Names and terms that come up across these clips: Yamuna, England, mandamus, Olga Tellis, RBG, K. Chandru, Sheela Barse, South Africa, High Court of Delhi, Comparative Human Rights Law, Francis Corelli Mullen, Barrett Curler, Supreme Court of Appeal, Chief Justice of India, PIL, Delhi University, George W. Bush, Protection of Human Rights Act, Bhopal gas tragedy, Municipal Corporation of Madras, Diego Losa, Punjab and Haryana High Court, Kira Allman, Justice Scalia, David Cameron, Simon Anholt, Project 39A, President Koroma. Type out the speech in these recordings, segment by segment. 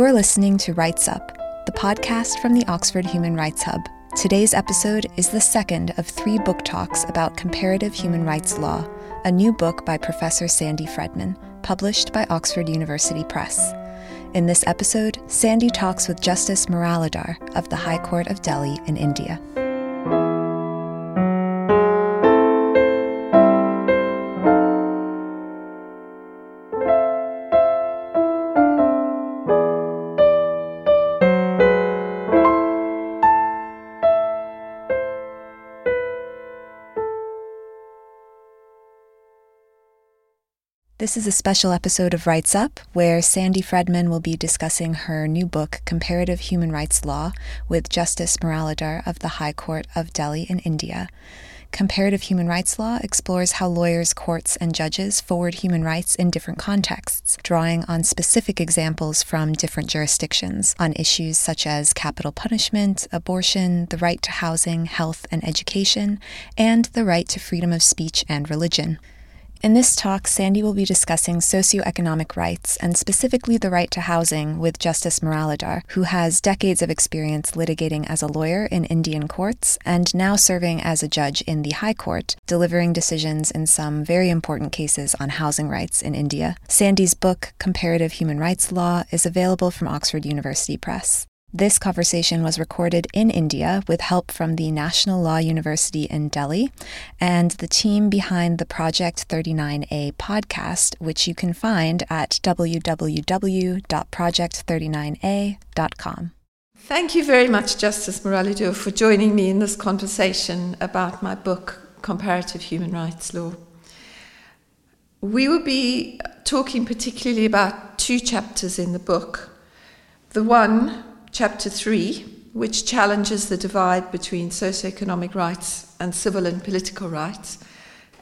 You're listening to Rights Up, the podcast from the Oxford Human Rights Hub. Today's episode is the second of three book talks about comparative human rights law, a new book by Professor Sandy Fredman, published by Oxford University Press. In this episode, Sandy talks with Justice Muralidhar of the High Court of Delhi in India. This is a special episode of Rights Up, where Sandy Fredman will be discussing her new book, Comparative Human Rights Law, with Justice Muralidhar of the High Court of Delhi in India. Comparative Human Rights Law explores how lawyers, courts, and judges forward human rights in different contexts, drawing on specific examples from different jurisdictions on issues such as capital punishment, abortion, the right to housing, health, and education, and the right to freedom of speech and religion. In this talk, Sandy will be discussing socioeconomic rights, and specifically the right to housing, with Justice Muralidhar, who has decades of experience litigating as a lawyer in Indian courts and now serving as a judge in the High Court, delivering decisions in some very important cases on housing rights in India. Sandy's book, Comparative Human Rights Law, is available from Oxford University Press. This conversation was recorded in India with help from the National Law University in Delhi and the team behind the Project 39A podcast, which you can find at www.project39a.com. Thank you very much, Justice Muralidhar, for joining me in this conversation about my book, Comparative Human Rights Law. We will be talking particularly about two chapters in the book. The one, Chapter 3, which challenges the divide between socioeconomic rights and civil and political rights,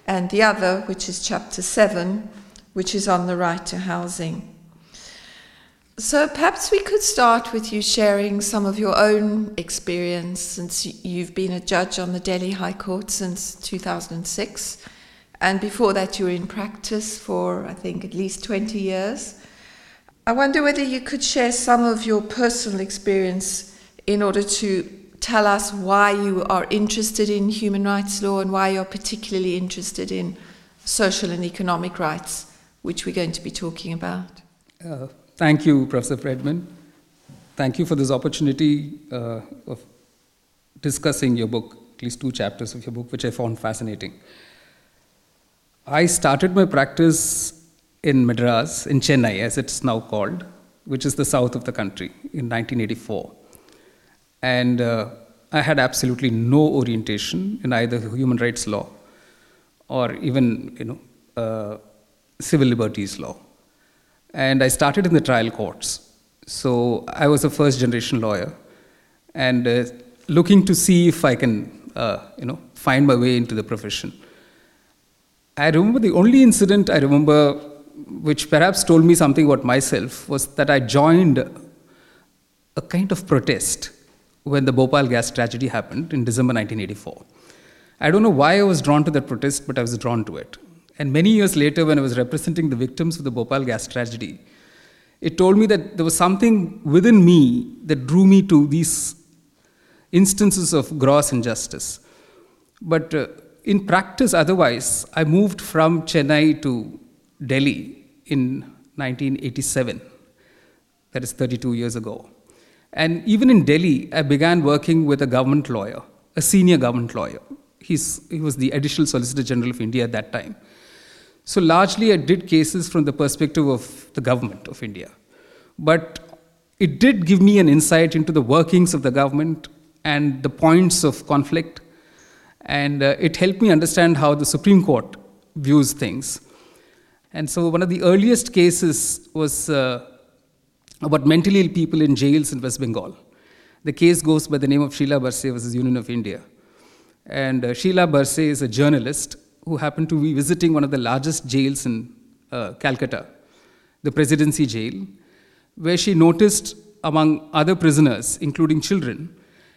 and the other, which is Chapter 7, which is on the right to housing. So perhaps we could start with you sharing some of your own experience, since you've been a judge on the Delhi High Court since 2006, and before that you were in practice for, I think, at least 20 years. I wonder whether you could share some of your personal experience in order to tell us why you are interested in human rights law and why you're particularly interested in social and economic rights, which we're going to be talking about. Thank you, Professor Fredman. Thank you for this opportunity of discussing your book, at least two chapters of your book, which I found fascinating. I started my practice in Madras, in Chennai, as it's now called, which is the south of the country, in 1984. And I had absolutely no orientation in either human rights law or even, civil liberties law. And I started in the trial courts. So I was a first-generation lawyer and looking to see if I can, find my way into the profession. I remember the only incident I remember which perhaps told me something about myself was that I joined a kind of protest when the Bhopal gas tragedy happened in December 1984. I don't know why I was drawn to that protest, but I was drawn to it. And many years later, when I was representing the victims of the Bhopal gas tragedy, it told me that there was something within me that drew me to these instances of gross injustice. But in practice, otherwise, I moved from Chennai to Delhi in 1987, that is 32 years ago. And even in Delhi, I began working with a government lawyer, a senior government lawyer. He was the Additional Solicitor General of India at that time. So largely I did cases from the perspective of the government of India. But it did give me an insight into the workings of the government and the points of conflict. And it helped me understand how the Supreme Court views things. And so one of the earliest cases was about mentally ill people in jails in West Bengal. The case goes by the name of Sheela Barse versus Union of India. And Sheela Barse is a journalist who happened to be visiting one of the largest jails in Calcutta, the Presidency Jail, where she noticed, among other prisoners, including children,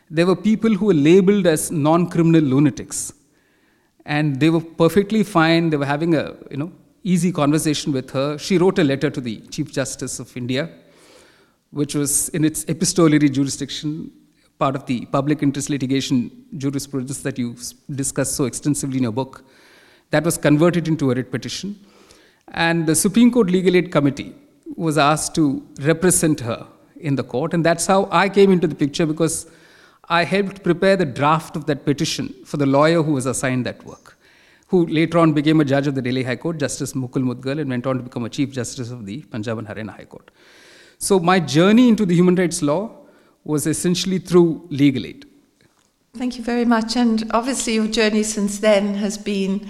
there were people who were labeled as non-criminal lunatics. And they were perfectly fine. They were having a, easy conversation with her. She wrote a letter to the Chief Justice of India, which was in its epistolary jurisdiction, part of the public interest litigation jurisprudence that you discussed so extensively in your book. That was converted into a writ petition. And the Supreme Court Legal Aid Committee was asked to represent her in the court. And that's how I came into the picture, because I helped prepare the draft of that petition for the lawyer who was assigned that work, who later on became a judge of the Delhi High Court, Justice Mukul Mudgal, and went on to become a Chief Justice of the Punjab and Haryana High Court. So my journey into the human rights law was essentially through legal aid. Thank you very much. And obviously your journey since then has been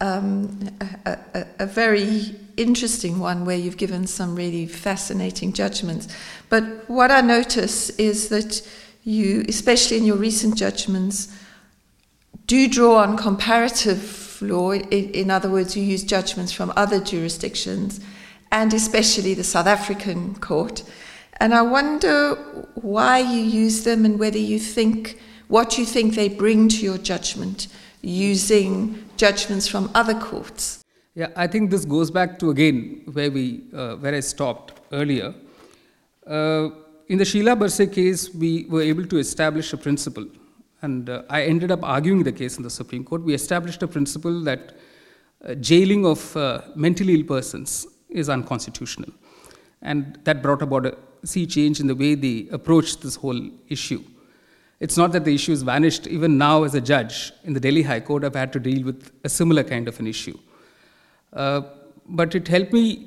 a very interesting one, where you've given some really fascinating judgments. But what I notice is that you, especially in your recent judgments, do draw on comparative law. In other words, you use judgments from other jurisdictions, and especially the South African court. And I wonder why you use them, and whether you think, what you think they bring to your judgment, using judgments from other courts. Yeah, I think this goes back to, again, where I stopped earlier. In the Sheela Barse case, we were able to establish a principle, and I ended up arguing the case in the Supreme Court. We established a principle that jailing of mentally ill persons is unconstitutional. And that brought about a sea change in the way they approached this whole issue. It's not that the issue has vanished. Even now, as a judge in the Delhi High Court, I've had to deal with a similar kind of an issue. But it helped me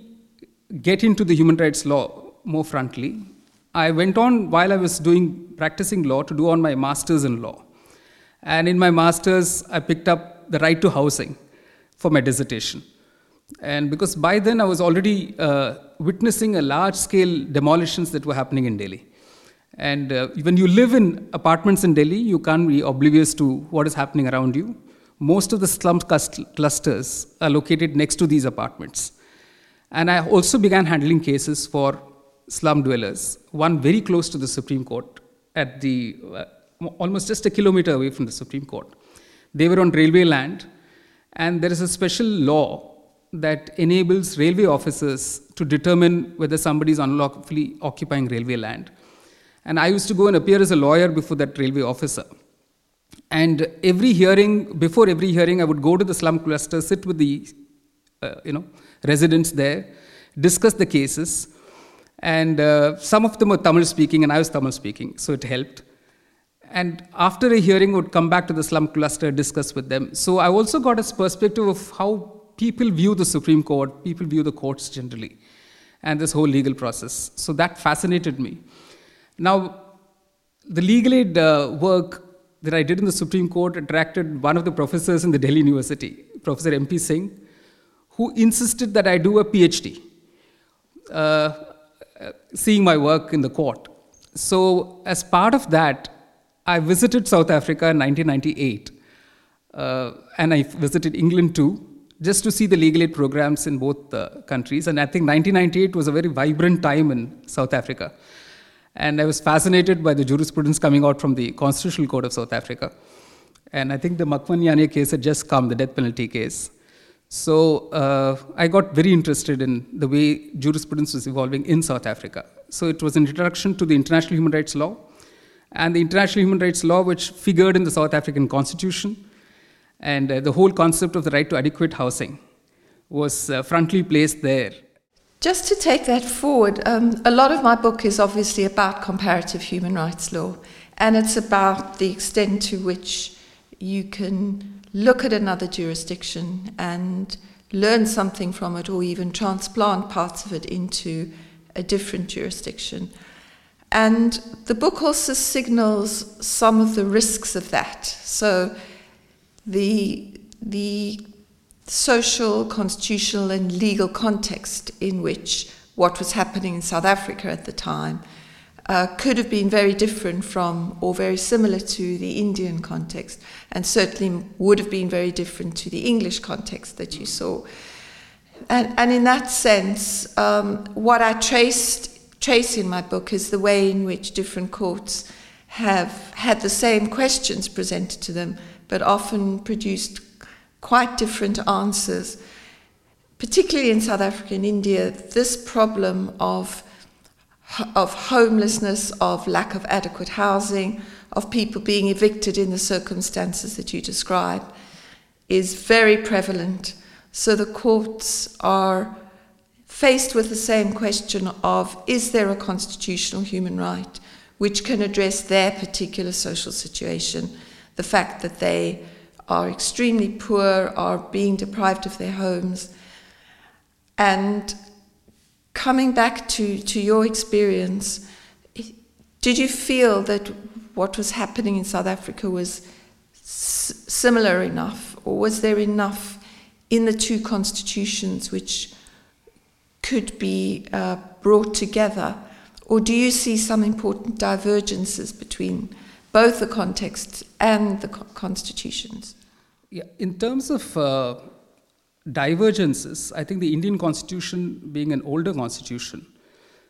get into the human rights law more frankly. I went on, while I was practicing law, to do on my master's in law. And in my master's, I picked up the right to housing for my dissertation. And because by then I was already witnessing a large-scale demolitions that were happening in Delhi. And when you live in apartments in Delhi, you can't be oblivious to what is happening around you. Most of the slum clusters are located next to these apartments. And I also began handling cases for slum dwellers, one very close to the Supreme Court, at the almost just a kilometer away from the Supreme Court. They were on railway land, and there is a special law that enables railway officers to determine whether somebody is unlawfully occupying railway land. And I used to go and appear as a lawyer before that railway officer. And before every hearing, I would go to the slum cluster, sit with the residents there, discuss the cases. And some of them were Tamil-speaking, and I was Tamil-speaking, so it helped. And after a hearing, I would come back to the slum cluster, discuss with them. So I also got a perspective of how people view the Supreme Court, people view the courts generally, and this whole legal process. So that fascinated me. Now, the legal aid work that I did in the Supreme Court attracted one of the professors in the Delhi University, Professor M.P. Singh, who insisted that I do a PhD, seeing my work in the court. So as part of that, I visited South Africa in 1998, and I visited England too, just to see the legal aid programs in both countries. And I think 1998 was a very vibrant time in South Africa. And I was fascinated by the jurisprudence coming out from the Constitutional Court of South Africa. And I think the Makwanyane case had just come, the death penalty case. So I got very interested in the way jurisprudence was evolving in South Africa. So it was an introduction to the international human rights law, and the international human rights law which figured in the South African constitution. And the whole concept of the right to adequate housing was frontally placed there. Just to take that forward, a lot of my book is obviously about comparative human rights law, and it's about the extent to which you can look at another jurisdiction and learn something from it, or even transplant parts of it into a different jurisdiction. And the book also signals some of the risks of that. So the social, constitutional and legal context in which what was happening in South Africa at the time could have been very different from, or very similar to, the Indian context, and certainly would have been very different to the English context that you saw. And in that sense, what I trace in my book is the way in which different courts have had the same questions presented to them, but often produced quite different answers. Particularly in South Africa and India, this problem of of homelessness, of lack of adequate housing, of people being evicted in the circumstances that you describe, is very prevalent. So the courts are faced with the same question of, is there a constitutional human right which can address their particular social situation? The fact that they are extremely poor, are being deprived of their homes. And coming back to your experience, did you feel that what was happening in South Africa was similar enough, or was there enough in the two constitutions which could be brought together? Or do you see some important divergences between both the contexts and the constitutions? Yeah, in terms of divergences, I think the Indian constitution, being an older constitution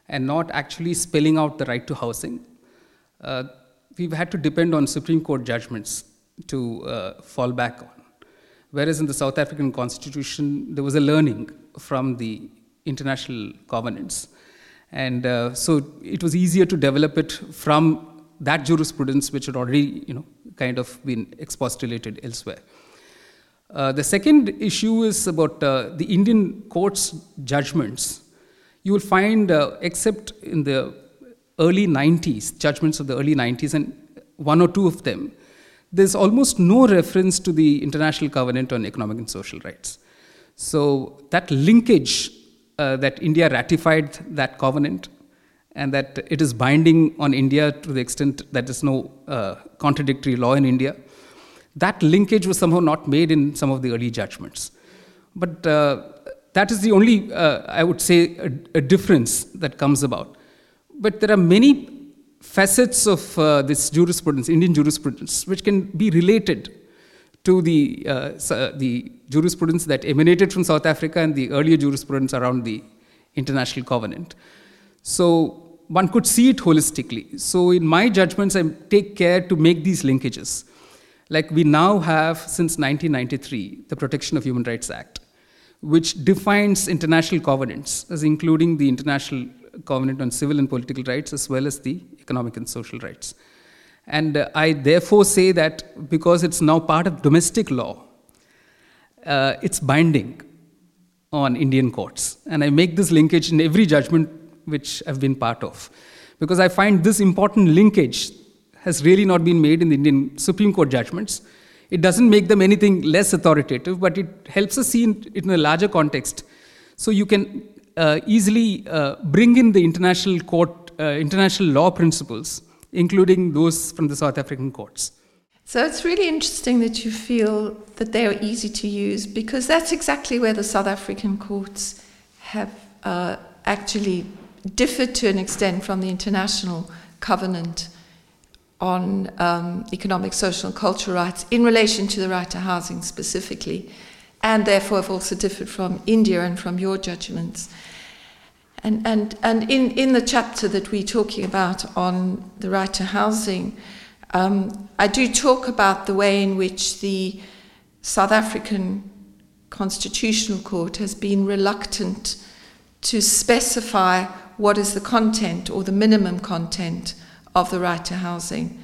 and not actually spelling out the right to housing, we've had to depend on Supreme Court judgments to fall back on. Whereas in the South African constitution, there was a learning from the international covenants. And so it was easier to develop it from that jurisprudence which had already, kind of been expostulated elsewhere. The second issue is about the Indian court's judgments. You will find, except in the early 90s, judgments of the early 90s, and one or two of them, there's almost no reference to the International Covenant on Economic and Social Rights. So that linkage that India ratified that covenant and that it is binding on India to the extent that there's no contradictory law in India, that linkage was somehow not made in some of the early judgments. But that is the only, I would say, a difference that comes about. But there are many facets of this jurisprudence, Indian jurisprudence, which can be related to the jurisprudence that emanated from South Africa and the earlier jurisprudence around the International Covenant. So one could see it holistically. So in my judgments, I take care to make these linkages. Like we now have, since 1993, the Protection of Human Rights Act, which defines international covenants as including the International Covenant on Civil and Political Rights as well as the Economic and Social Rights. And I therefore say that because it's now part of domestic law, it's binding on Indian courts. And I make this linkage in every judgment which I've been part of, because I find this important linkage has really not been made in the Indian Supreme Court judgments. It doesn't make them anything less authoritative, but it helps us see it in a larger context. So you can easily bring in the international court, international law principles, including those from the South African courts. So it's really interesting that you feel that they are easy to use, because that's exactly where the South African courts have actually differed to an extent from the International Covenant on Economic, Social and Cultural Rights in relation to the right to housing specifically, and therefore have also differed from India and from your judgments. And in the chapter that we're talking about on the right to housing, I do talk about the way in which the South African Constitutional Court has been reluctant to specify what is the content or the minimum content of the right to housing.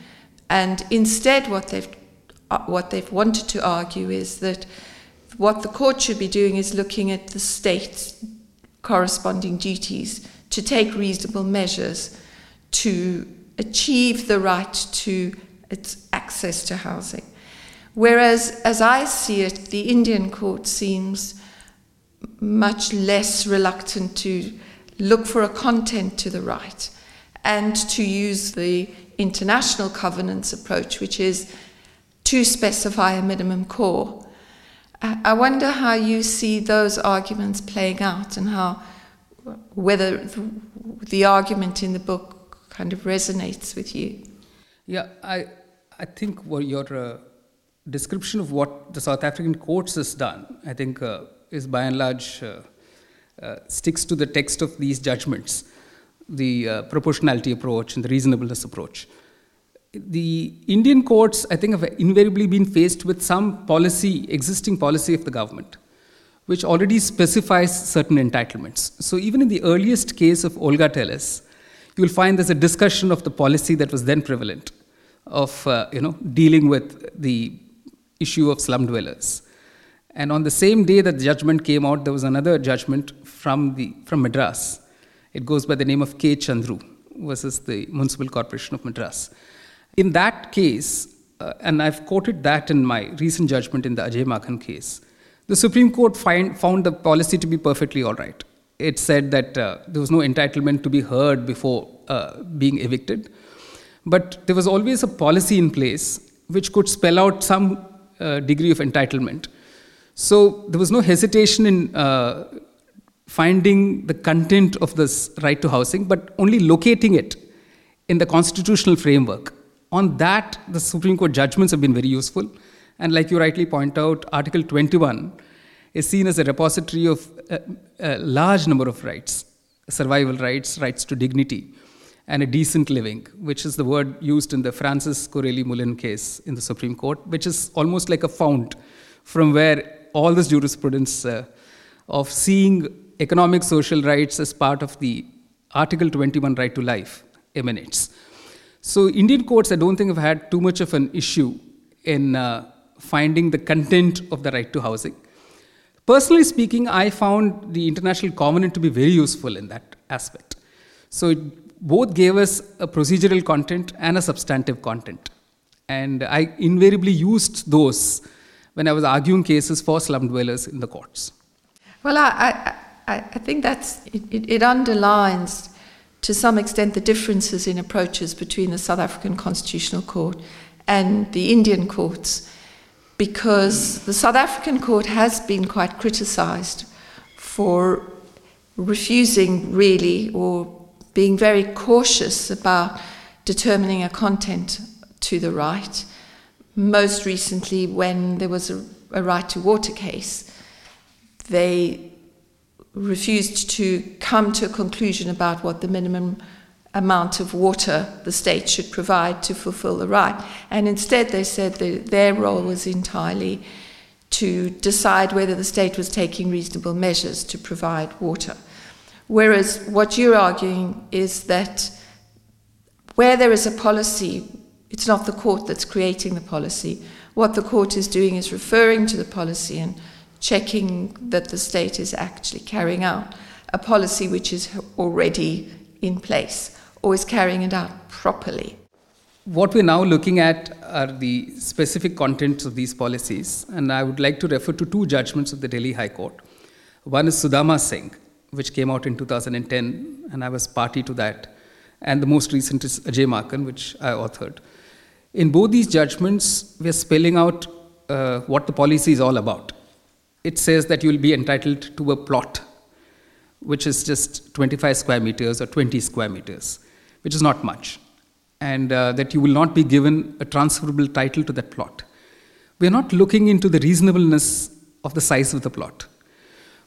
And instead what they've wanted to argue is that what the court should be doing is looking at the state's corresponding duties to take reasonable measures to achieve the right to its access to housing. Whereas, as I see it, the Indian court seems much less reluctant to look for a content to the right and to use the international covenants approach, which is to specify a minimum core. I wonder how you see those arguments playing out and how, whether the argument in the book kind of resonates with you. Yeah, I think your description of what the South African courts has done, I think is by and large sticks to the text of these judgments, the proportionality approach and the reasonableness approach. The Indian courts, I think, have invariably been faced with some existing policy of the government, which already specifies certain entitlements. So even in the earliest case of Olga Tellis, you will find there's a discussion of the policy that was then prevalent of dealing with the issue of slum dwellers. And on the same day that the judgment came out, there was another judgment from Madras. It goes by the name of K. Chandru versus the Municipal Corporation of Madras. In that case, and I've quoted that in my recent judgment in the Ajay Maken case, the Supreme Court found the policy to be perfectly all right. It said that there was no entitlement to be heard before being evicted. But there was always a policy in place which could spell out some degree of entitlement. So there was no hesitation in finding the content of this right to housing, but only locating it in the constitutional framework. On that, the Supreme Court judgments have been very useful. And like you rightly point out, Article 21 is seen as a repository of a large number of rights, survival rights, rights to dignity, and a decent living, which is the word used in the Francis Corelli Mullen case in the Supreme Court, which is almost like a fount from where all this jurisprudence of seeing economic social rights as part of the Article 21 right to life emanates. So Indian courts, I don't think, have had too much of an issue in finding the content of the right to housing. Personally speaking, I found the International Covenant to be very useful in that aspect. So it both gave us a procedural content and a substantive content. And I invariably used those when I was arguing cases for slum dwellers in the courts. Well, I think it underlines to some extent the differences in approaches between the South African Constitutional Court and the Indian courts, because the South African court has been quite criticized for refusing really, or being very cautious about determining a content to the right. Most recently, when there was a right to water case, they refused to come to a conclusion about what the minimum amount of water the state should provide to fulfill the right. And instead they said that their role was entirely to decide whether the state was taking reasonable measures to provide water. Whereas what you're arguing is that where there is a policy, it's not the court that's creating the policy. What the court is doing is referring to the policy and checking that the state is actually carrying out a policy which is already in place or is carrying it out properly. What we're now looking at are the specific contents of these policies, and I would like to refer to two judgments of the Delhi High Court. One is Sudama Singh, which came out in 2010, and I was party to that, and the most recent is Ajay Maken, which I authored. In both these judgments, we're spelling out what the policy is all about. It says that you'll be entitled to a plot, which is just 25 square meters or 20 square meters, which is not much, and that you will not be given a transferable title to that plot. We're not looking into the reasonableness of the size of the plot.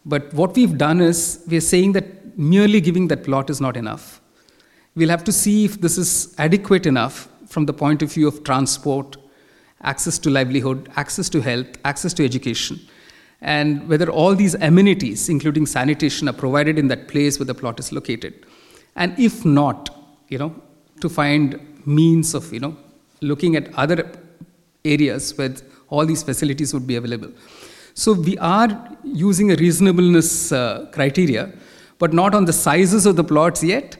But what we've done is we're saying that merely giving that plot is not enough. We'll have to see if this is adequate enough from the point of view of transport, access to livelihood, access to health, access to education, and whether all these amenities, including sanitation, are provided in that place where the plot is located. And if not, to find means of, looking at other areas where all these facilities would be available. So we are using a reasonableness criteria, but not on the sizes of the plots yet,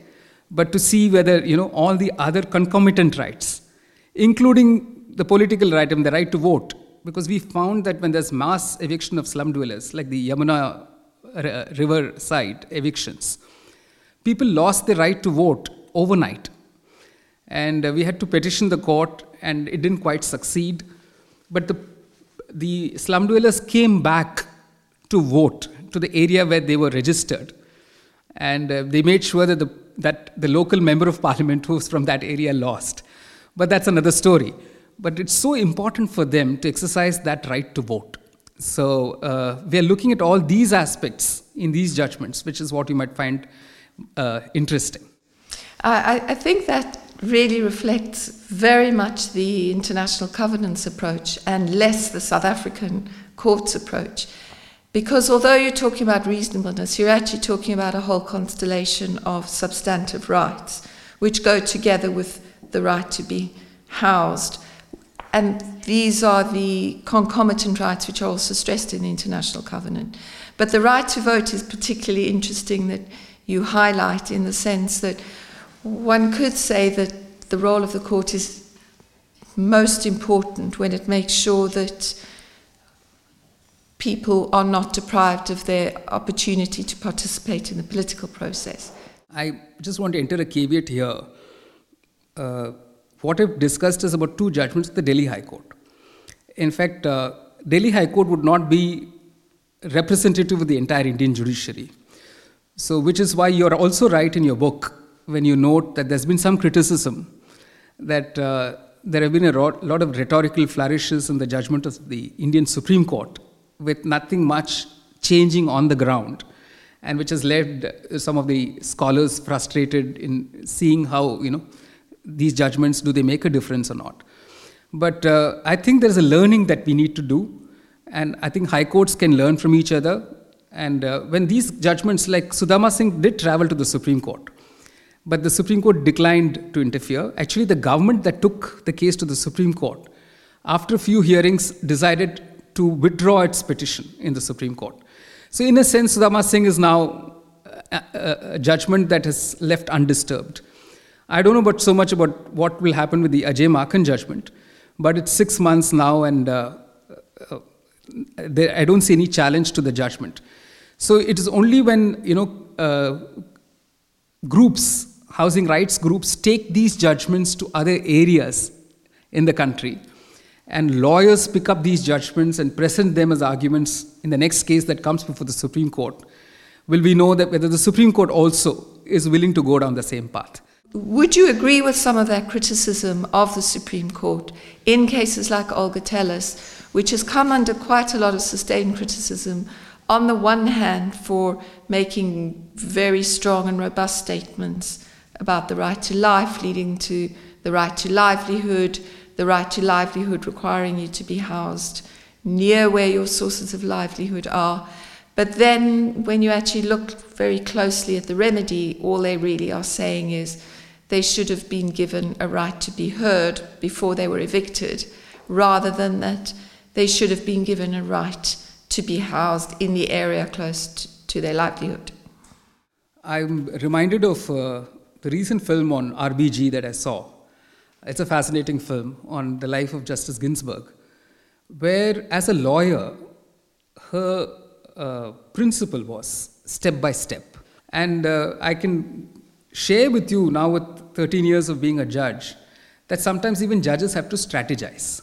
but to see whether, all the other concomitant rights, including the political right and the right to vote, because we found that when there's mass eviction of slum dwellers, like the Yamuna river side evictions, people lost their right to vote overnight. And we had to petition the court, and it didn't quite succeed. But the slum dwellers came back to vote to the area where they were registered. And they made sure that the local member of parliament who was from that area lost. But that's another story. But it's so important for them to exercise that right to vote. So we are looking at all these aspects in these judgments, which is what you might find interesting. I think that really reflects very much the international covenants approach and less the South African courts approach. Because although you're talking about reasonableness, you're actually talking about a whole constellation of substantive rights. which go together with the right to be housed. And these are the concomitant rights which are also stressed in the International Covenant. But the right to vote is particularly interesting that you highlight, in the sense that one could say that the role of the court is most important when it makes sure that people are not deprived of their opportunity to participate in the political process. I just want to enter a caveat here. What I've discussed is about two judgments of the Delhi High Court. In fact, Delhi High Court would not be representative of the entire Indian judiciary. So, which is why you're also right in your book when you note that there's been some criticism that there have been a lot of rhetorical flourishes in the judgment of the Indian Supreme Court, with nothing much changing on the ground, and which has left some of the scholars frustrated in seeing how, these judgments, do they make a difference or not. But I think there's a learning that we need to do, and I think high courts can learn from each other. And when these judgments, like Sudama Singh did travel to the Supreme Court, but the Supreme Court declined to interfere. Actually, the government that took the case to the Supreme Court, after a few hearings, decided to withdraw its petition in the Supreme Court. So in a sense, Sudama Singh is now a judgment that is left undisturbed. I don't know about so much about what will happen with the Ajay Maken judgment, but it's 6 months now, and I don't see any challenge to the judgment. So it is only when, groups, housing rights groups, take these judgments to other areas in the country, and lawyers pick up these judgments and present them as arguments in the next case that comes before the Supreme Court, will we know that whether the Supreme Court also is willing to go down the same path. Would you agree with some of that criticism of the Supreme Court in cases like Olga Tellis, which has come under quite a lot of sustained criticism, on the one hand for making very strong and robust statements about the right to life, leading to the right to livelihood, the right to livelihood requiring you to be housed near where your sources of livelihood are. But then when you actually look very closely at the remedy, all they really are saying is they should have been given a right to be heard before they were evicted, rather than that they should have been given a right to be housed in the area close to their livelihood. I'm reminded of the recent film on RBG that I saw. It's a fascinating film on the life of Justice Ginsburg, where as a lawyer, her principle was step by step. And I can share with you now, with 13 years of being a judge, that sometimes even judges have to strategize.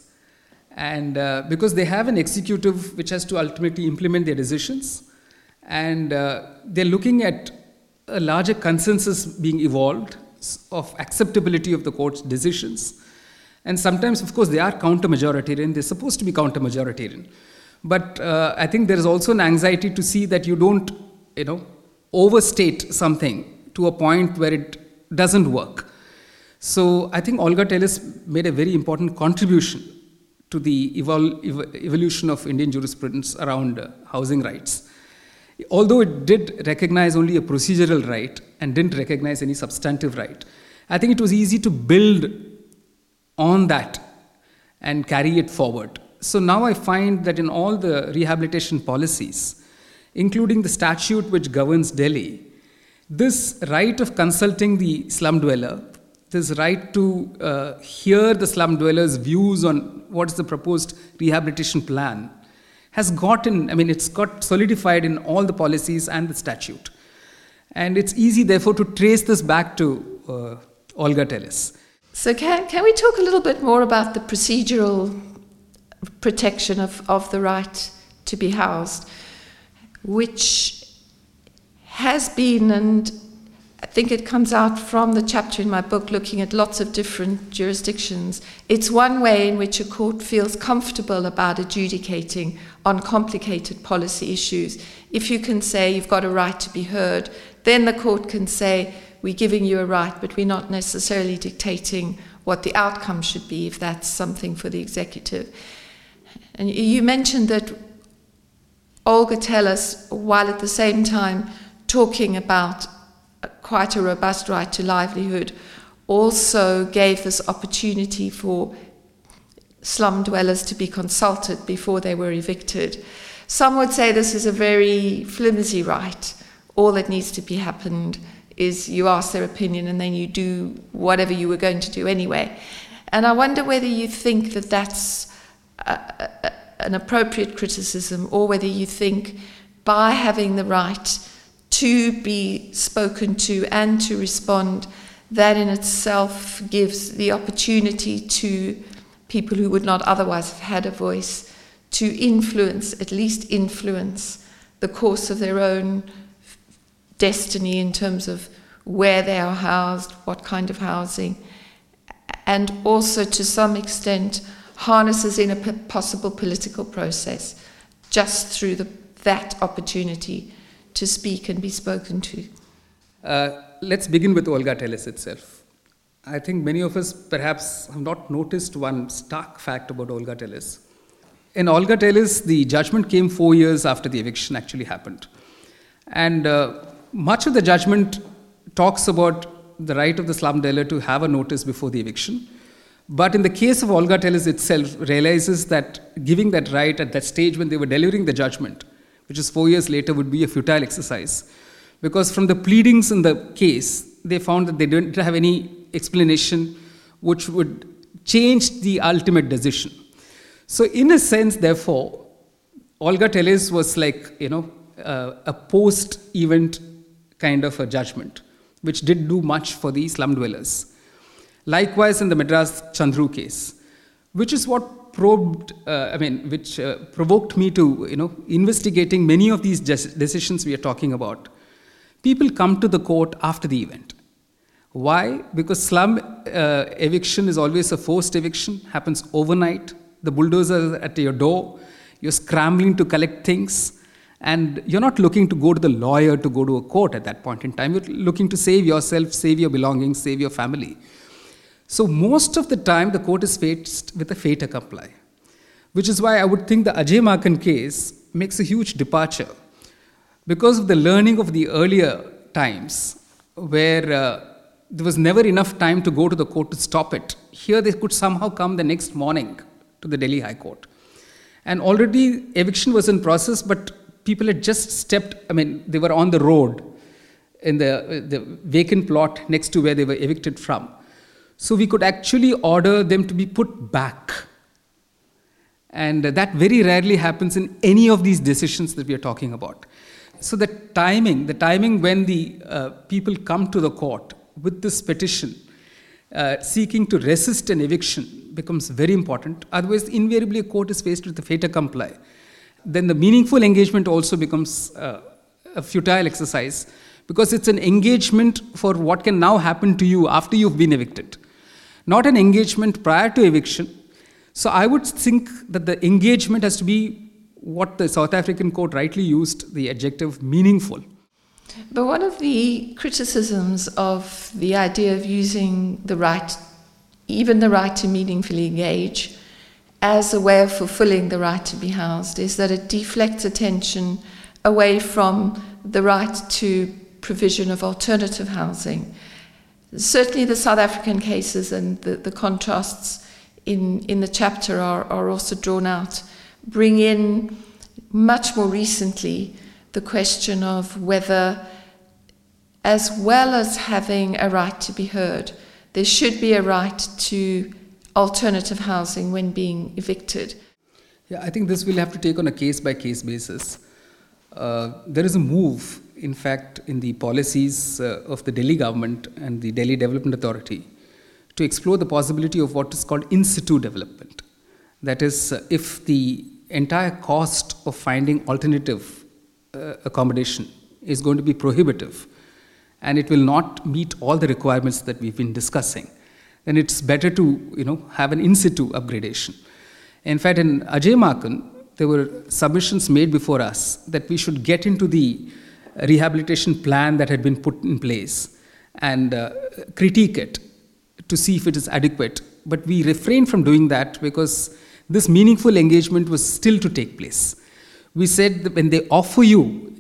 And because they have an executive which has to ultimately implement their decisions, and they're looking at a larger consensus being evolved of acceptability of the court's decisions. And sometimes, of course, they are counter-majoritarian. They're supposed to be counter-majoritarian. But I think there is also an anxiety to see that you don't, overstate something to a point where it doesn't work. So I think Olga Tellis made a very important contribution to the evolution of Indian jurisprudence around housing rights. Although it did recognize only a procedural right and didn't recognize any substantive right, I think it was easy to build on that and carry it forward. So now I find that in all the rehabilitation policies, including the statute which governs Delhi, this right of consulting the slum dweller, this right to hear the slum dweller's views on what is the proposed rehabilitation plan, it's got solidified in all the policies and the statute. And it's easy, therefore, to trace this back to Olga Tellis. So can we talk a little bit more about the procedural protection of the right to be housed, which has been, and I think it comes out from the chapter in my book looking at lots of different jurisdictions, it's one way in which a court feels comfortable about adjudicating on complicated policy issues. If you can say you've got a right to be heard, then the court can say we're giving you a right, but we're not necessarily dictating what the outcome should be, if that's something for the executive. And you mentioned that Olga Tellis, while at the same time talking about quite a robust right to livelihood, also gave this opportunity for slum dwellers to be consulted before they were evicted. Some would say this is a very flimsy right. All that needs to be happened is you ask their opinion and then you do whatever you were going to do anyway. And I wonder whether you think that that's an appropriate criticism, or whether you think by having the right to be spoken to and to respond, that in itself gives the opportunity to people who would not otherwise have had a voice to influence, at least influence, the course of their own destiny in terms of where they are housed, what kind of housing, and also to some extent harnesses in a possible political process just through that opportunity to speak and be spoken to. Let's begin with Olga Tellis itself. I think many of us perhaps have not noticed one stark fact about Olga Tellis. In Olga Tellis, the judgment came 4 years after the eviction actually happened. And much of the judgment talks about the right of the slum dweller to have a notice before the eviction. But in the case of Olga Tellis itself, realizes that giving that right at that stage when they were delivering the judgment, which is 4 years later, would be a futile exercise. Because from the pleadings in the case, they found that they didn't have any explanation which would change the ultimate decision. So in a sense, therefore, Olga Tellis was like, a post-event kind of a judgment, which did do much for the slum dwellers. Likewise, in the Madras Chandru case, which is what provoked me to, investigating many of these decisions we are talking about. People come to the court after the event. Why? Because slum eviction is always a forced eviction, happens overnight. The bulldozers are at your door. You're scrambling to collect things. And you're not looking to go to the lawyer to go to a court at that point in time. You're looking to save yourself, save your belongings, save your family. So most of the time, the court is faced with a fait accompli, which is why I would think the Ajay Maken case makes a huge departure. Because of the learning of the earlier times, where there was never enough time to go to the court to stop it, here they could somehow come the next morning to the Delhi High Court. And already eviction was in process, but people had just stepped, they were on the road in the vacant plot next to where they were evicted from. So we could actually order them to be put back. And that very rarely happens in any of these decisions that we are talking about. So the timing when the people come to the court with this petition, seeking to resist an eviction, becomes very important. Otherwise, invariably a court is faced with the fait accompli. Then the meaningful engagement also becomes a futile exercise, because it's an engagement for what can now happen to you after you've been evicted, not an engagement prior to eviction. So I would think that the engagement has to be what the South African court rightly used the adjective meaningful. But one of the criticisms of the idea of using the right, even the right to meaningfully engage, as a way of fulfilling the right to be housed is that it deflects attention away from the right to provision of alternative housing. Certainly the South African cases and the contrasts in the chapter are also drawn out, bring in much more recently the question of whether, as well as having a right to be heard, there should be a right to alternative housing when being evicted. Yeah, I think this we'll have to take on a case-by-case basis. There is a move, in fact, in the policies of the Delhi government and the Delhi Development Authority to explore the possibility of what is called in-situ development. That is, if the entire cost of finding alternative accommodation is going to be prohibitive and it will not meet all the requirements that we've been discussing, then it's better to, have an in-situ upgradation. In fact, in Ajay Maken, there were submissions made before us that we should get into the rehabilitation plan that had been put in place and critique it to see if it is adequate. But we refrained from doing that because this meaningful engagement was still to take place. We said that if they offer you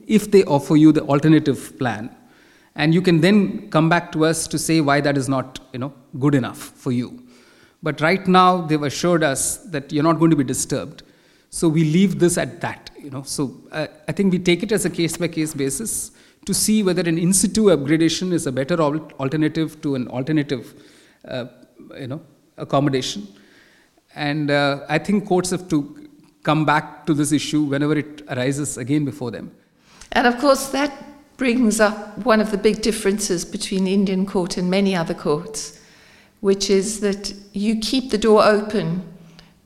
the alternative plan, and you can then come back to us to say why that is not, good enough for you. But right now, they've assured us that you're not going to be disturbed. So we leave this at that, you know. So I think we take it as a case-by-case basis to see whether an in situ upgradation is a better alternative to an alternative, accommodation. And I think courts have to come back to this issue whenever it arises again before them. And of course, that brings up one of the big differences between the Indian court and many other courts, which is that you keep the door open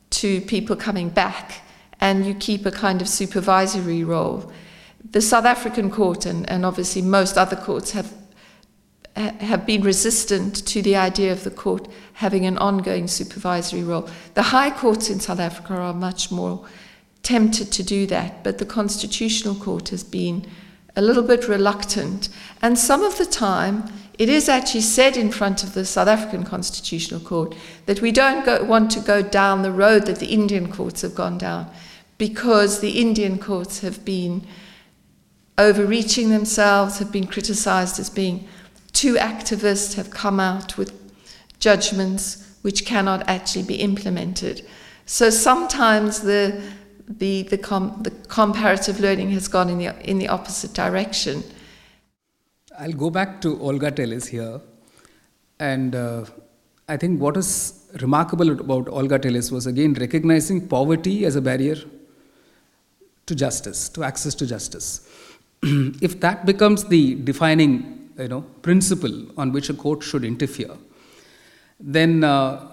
to people coming back and you keep a kind of supervisory role. The South African court and obviously most other courts have been resistant to the idea of the court having an ongoing supervisory role. The high courts in South Africa are much more tempted to do that, but the Constitutional Court has been a little bit reluctant. And some of the time, it is actually said in front of the South African Constitutional Court that we don't want to go down the road that the Indian courts have gone down, because the Indian courts have been overreaching themselves, have been criticized as being too activist, have come out with judgments which cannot actually be implemented. So sometimes the comparative learning has gone in the opposite direction. I'll go back to Olga Tellis here, and I think what is remarkable about Olga Tellis was again recognizing poverty as a barrier to justice, to access to justice. If that becomes the defining, principle on which a court should interfere, then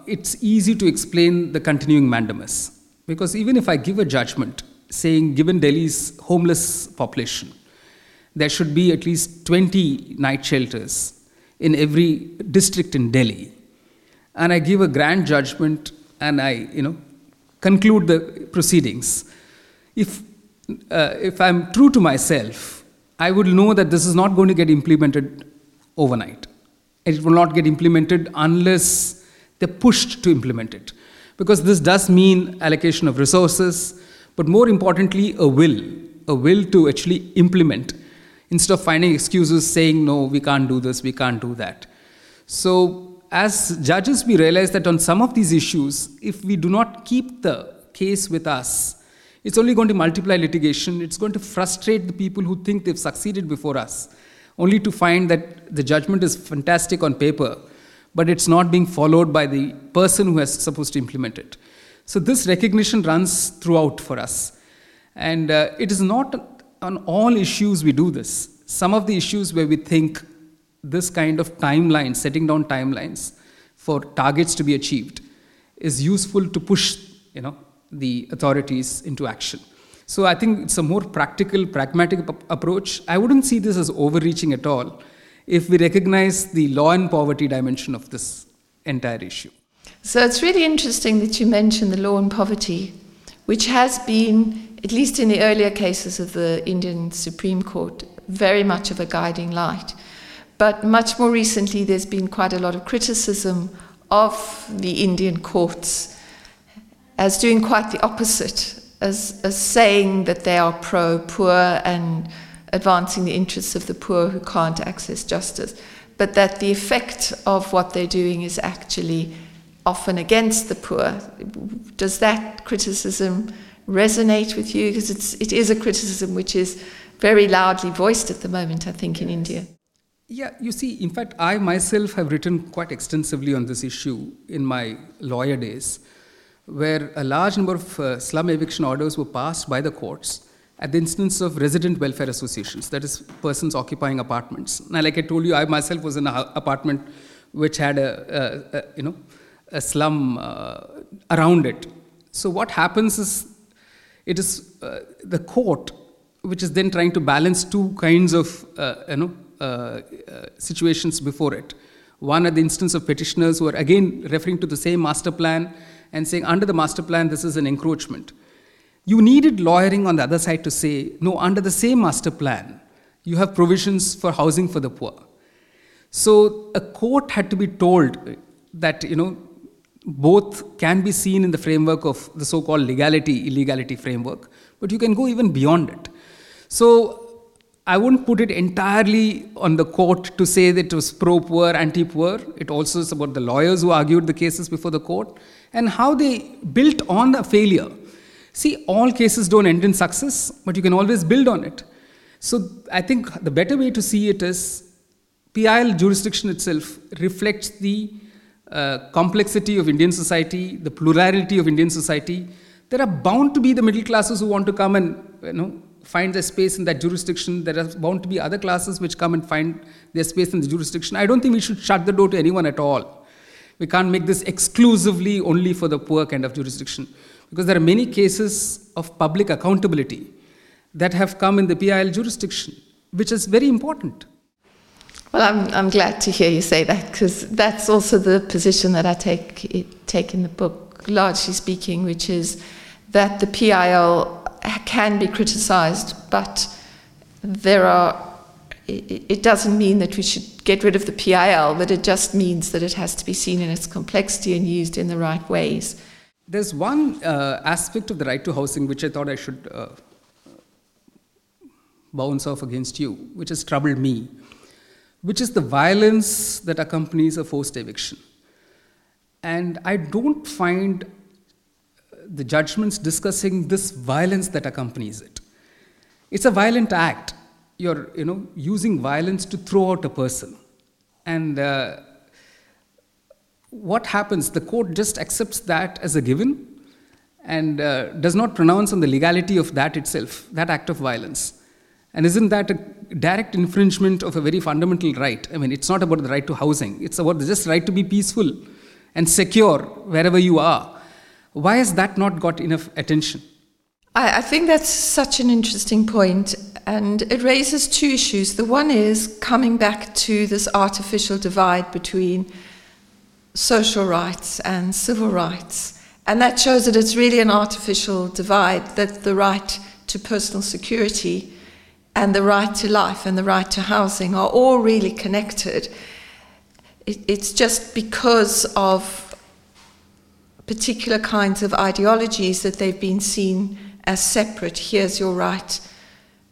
it's easy to explain the continuing mandamus. Because even if I give a judgment saying, given Delhi's homeless population, there should be at least 20 night shelters in every district in Delhi, and I give a grand judgment and I, conclude the proceedings, if I'm true to myself, I would know that this is not going to get implemented overnight. It will not get implemented unless they're pushed to implement it. Because this does mean allocation of resources, but more importantly, a will to actually implement, instead of finding excuses saying, no, we can't do this, we can't do that. So as judges, we realize that on some of these issues, if we do not keep the case with us, it's only going to multiply litigation. It's going to frustrate the people who think they've succeeded before us, only to find that the judgment is fantastic on paper, but it's not being followed by the person who is supposed to implement it. So this recognition runs throughout for us. And it is not on all issues we do this. Some of the issues where we think this kind of timeline, setting down timelines for targets to be achieved, is useful to push, the authorities into action. So I think it's a more practical, pragmatic approach. I wouldn't see this as overreaching at all, if we recognize the law and poverty dimension of this entire issue. So it's really interesting that you mentioned the law and poverty, which has been, at least in the earlier cases of the Indian Supreme Court, very much of a guiding light. But much more recently, there's been quite a lot of criticism of the Indian courts as doing quite the opposite, as saying that they are pro-poor and advancing the interests of the poor who can't access justice, but that the effect of what they're doing is actually often against the poor. Does that criticism resonate with you? Because it is a criticism which is very loudly voiced at the moment, I think, in India. Yeah, you see, in fact, I myself have written quite extensively on this issue in my lawyer days, where a large number of slum eviction orders were passed by the courts at the instance of resident welfare associations, that is, persons occupying apartments. Now, like I told you, I myself was in an apartment which had a slum around it. So what happens is, it is the court which is then trying to balance two kinds of situations before it. One at the instance of petitioners who are again referring to the same master plan and saying, under the master plan, this is an encroachment. You needed lawyering on the other side to say, no, under the same master plan, you have provisions for housing for the poor. So a court had to be told that, both can be seen in the framework of the so-called legality, illegality framework, but you can go even beyond it. So I wouldn't put it entirely on the court to say that it was pro-poor, anti-poor. It also is about the lawyers who argued the cases before the court and how they built on the failure. See, all cases don't end in success, but you can always build on it. So I think the better way to see it is PIL jurisdiction itself reflects the complexity of Indian society, the plurality of Indian society. There are bound to be the middle classes who want to come and find their space in that jurisdiction. There are bound to be other classes which come and find their space in the jurisdiction. I don't think we should shut the door to anyone at all. We can't make this exclusively only for the poor kind of jurisdiction, because there are many cases of public accountability that have come in the PIL jurisdiction, which is very important. Well, I'm glad to hear you say that, because that's also the position that I take in the book, largely speaking, which is that the PIL can be criticized, but it doesn't mean that we should get rid of the PIL, but it just means that it has to be seen in its complexity and used in the right ways. There's one aspect of the right to housing which I thought I should bounce off against you, which has troubled me, which is the violence that accompanies a forced eviction. And I don't find the judgments discussing this violence that accompanies it. It's a violent act. You're, using violence to throw out a person. And what happens? The court just accepts that as a given and does not pronounce on the legality of that itself, that act of violence. And isn't that a direct infringement of a very fundamental right? I mean, it's not about the right to housing. It's about just the right to be peaceful and secure wherever you are. Why has that not got enough attention? I think that's such an interesting point, and it raises two issues. The one is coming back to this artificial divide between social rights and civil rights. And that shows that it's really an artificial divide, that the right to personal security and the right to life and the right to housing are all really connected. It's just because of particular kinds of ideologies that they've been seen as separate. Here's your right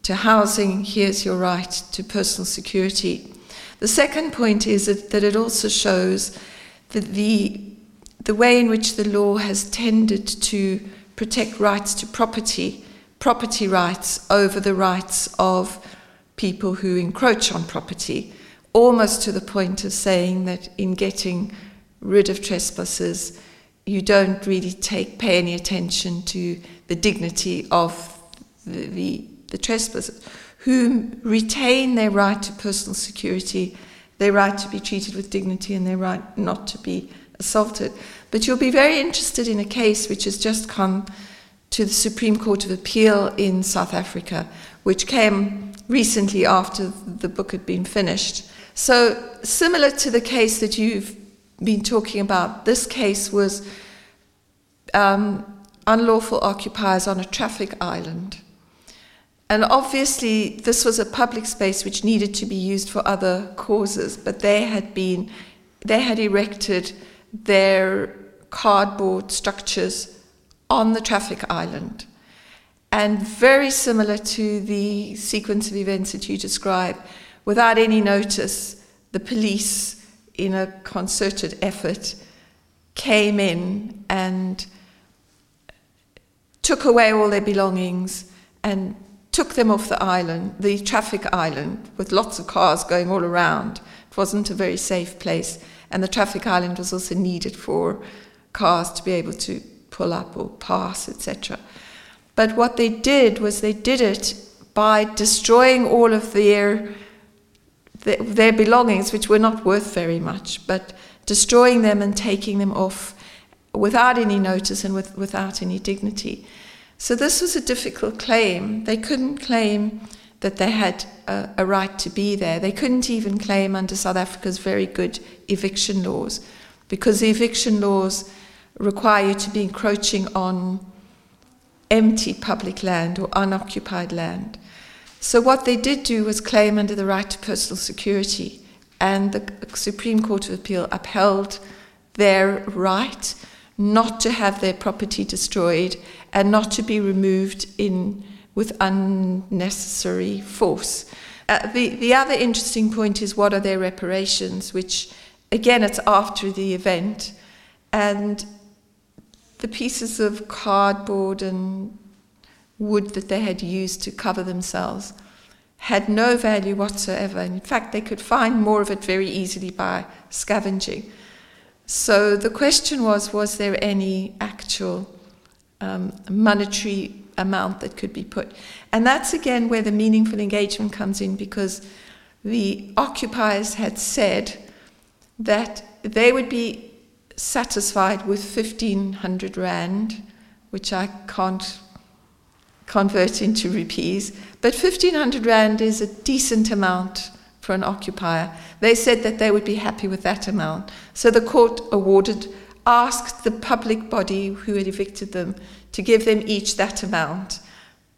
to housing, here's your right to personal security. The second point is that it also shows that the way in which the law has tended to protect rights to property rights over the rights of people who encroach on property, almost to the point of saying that in getting rid of trespassers, you don't really pay any attention to the dignity of the trespassers, who retain their right to personal security, their right to be treated with dignity, and their right not to be assaulted. But you'll be very interested in a case which has just come to the Supreme Court of Appeal in South Africa, which came recently after the book had been finished. So similar to the case that you've been talking about, this case was unlawful occupiers on a traffic island. And obviously this was a public space which needed to be used for other causes, but they had erected their cardboard structures on the traffic island. And very similar to the sequence of events that you describe, without any notice, the police, in a concerted effort, came in and took away all their belongings and took them off the island, the traffic island, with lots of cars going all around. It wasn't a very safe place, and the traffic island was also needed for cars to be able to pull up or pass, etc. But what they did was they did it by destroying all of their belongings, which were not worth very much, but destroying them and taking them off without any notice and without any dignity. So this was a difficult claim. They couldn't claim that they had a right to be there. They couldn't even claim under South Africa's very good eviction laws, because the eviction laws require you to be encroaching on empty public land or unoccupied land. So what they did do was claim under the right to personal security, and the Supreme Court of Appeal upheld their right not to have their property destroyed and not to be removed in with unnecessary force. The other interesting point is, what are their reparations, which, again, it's after the event. And the pieces of cardboard and wood that they had used to cover themselves had no value whatsoever. And in fact, they could find more of it very easily by scavenging. So the question was there any actual monetary amount that could be put? And that's again where the meaningful engagement comes in, because the occupiers had said that they would be satisfied with 1,500 rand, which I can't convert into rupees, but 1,500 rand is a decent amount for an occupier. They said that they would be happy with that amount. So the court asked the public body who had evicted them to give them each that amount.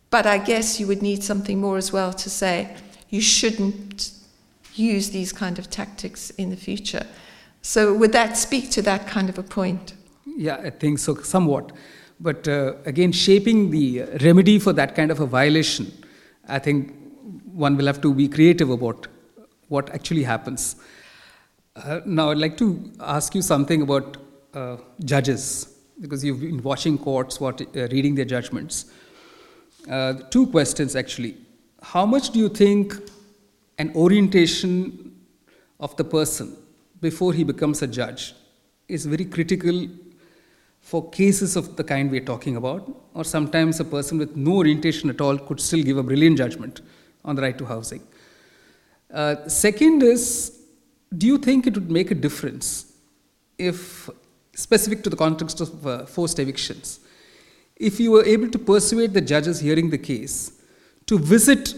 But I guess you would need something more as well to say you shouldn't use these kind of tactics in the future. So would that speak to that kind of a point? Yeah, I think so, somewhat. But again, shaping the remedy for that kind of a violation, I think one will have to be creative about what actually happens. Now, I'd like to ask you something about judges, because you've been watching courts, reading their judgments. Two questions, actually. How much do you think an orientation of the person before he becomes a judge is very critical for cases of the kind we're talking about? Or sometimes a person with no orientation at all could still give a brilliant judgment on the right to housing. Second is, do you think it would make a difference if, specific to the context of forced evictions, if you were able to persuade the judges hearing the case to visit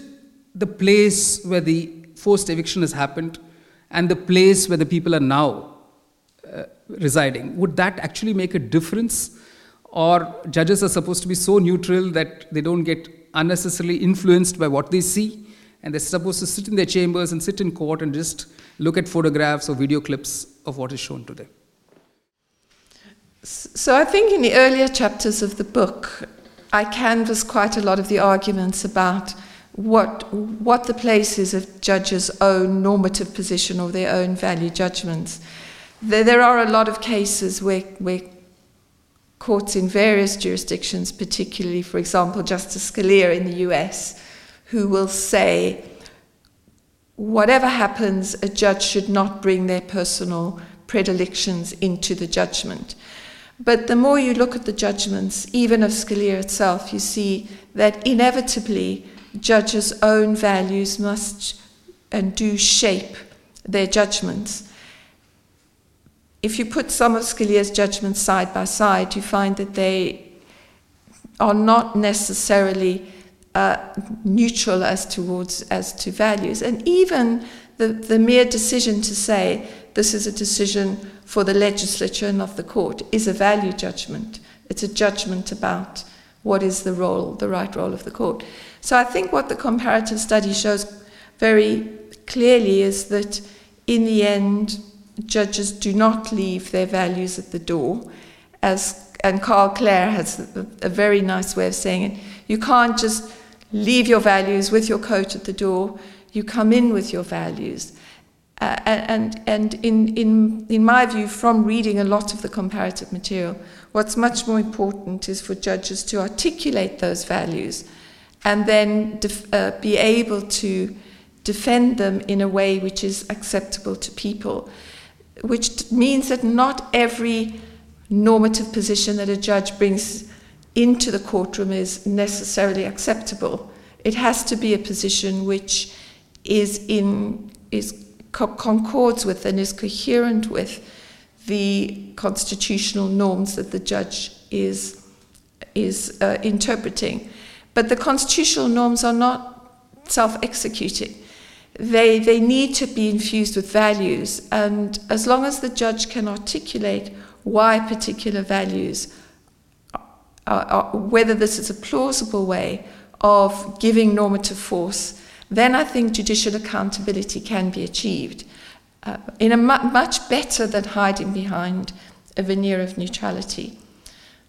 the place where the forced eviction has happened and the place where the people are now residing? Would that actually make a difference? Or judges are supposed to be so neutral that they don't get unnecessarily influenced by what they see, and they're supposed to sit in their chambers and sit in court and just look at photographs or video clips of what is shown to them? So I think in the earlier chapters of the book, I canvass quite a lot of the arguments about what the places of judges' own normative position or their own value judgments. There are a lot of cases where courts in various jurisdictions, particularly, for example, Justice Scalia in the US, who will say, whatever happens, a judge should not bring their personal predilections into the judgment. But the more you look at the judgments, even of Scalia itself, you see that inevitably judges' own values must and do shape their judgments. If you put some of Scalia's judgments side by side, you find that they are not necessarily neutral as to values. And even the mere decision to say this is a decision for the legislature and not the court is a value judgment. It's a judgment about what is the role, the right role of the court. So I think what the comparative study shows very clearly is that in the end, judges do not leave their values at the door. And Karl Clare has a very nice way of saying it. You can't just leave your values with your coat at the door. You come in with your values. And in my view, from reading a lot of the comparative material, what's much more important is for judges to articulate those values and then be able to defend them in a way which is acceptable to people, which means that not every normative position that a judge brings into the courtroom is necessarily acceptable. It has to be a position which concords with and is coherent with the constitutional norms that the judge is interpreting. But the constitutional norms are not self-executing. They need to be infused with values, and as long as the judge can articulate why particular values, whether this is a plausible way of giving normative force, then I think judicial accountability can be achieved in a much better than hiding behind a veneer of neutrality.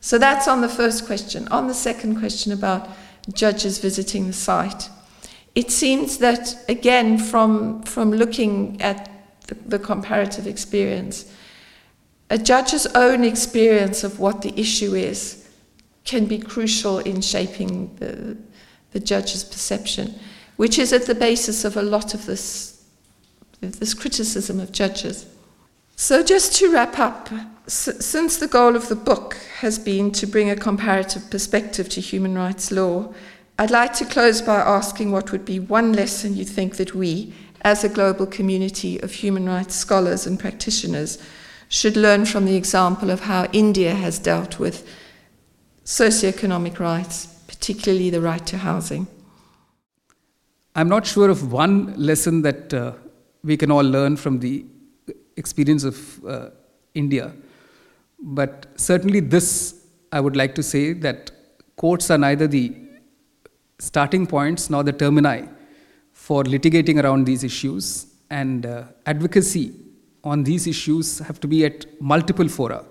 So that's on the first question. On the second question about judges visiting the site. It seems that, again, from looking at the comparative experience, a judge's own experience of what the issue is can be crucial in shaping the judge's perception, which is at the basis of a lot of this criticism of judges. So just to wrap up, since the goal of the book has been to bring a comparative perspective to human rights law, I'd like to close by asking what would be one lesson you think that we, as a global community of human rights scholars and practitioners, should learn from the example of how India has dealt with socioeconomic rights, particularly the right to housing. I'm not sure of one lesson that we can all learn from the experience of India, but certainly this I would like to say, that courts are neither the starting points nor the termini for litigating around these issues, and advocacy on these issues have to be at multiple fora.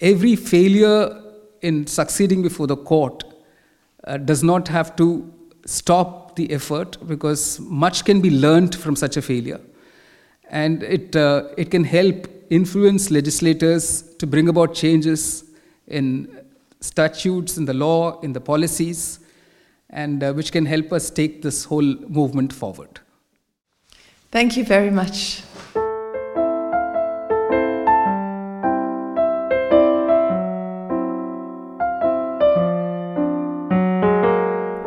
Every failure in succeeding before the court does not have to stop the effort, because much can be learned from such a failure, and it can help influence legislators to bring about changes in statutes, in the law, in the policies, and which can help us take this whole movement forward. Thank you very much.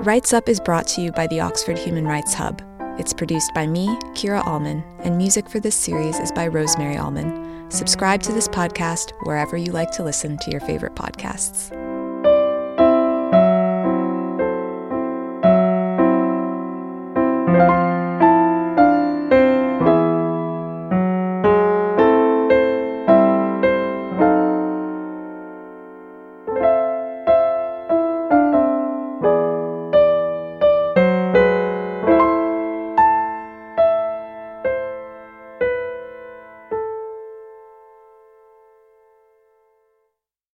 Rights Up is brought to you by the Oxford Human Rights Hub. It's produced by me, Kira Allman, and music for this series is by Rosemary Allman. Subscribe to this podcast wherever you like to listen to your favorite podcasts.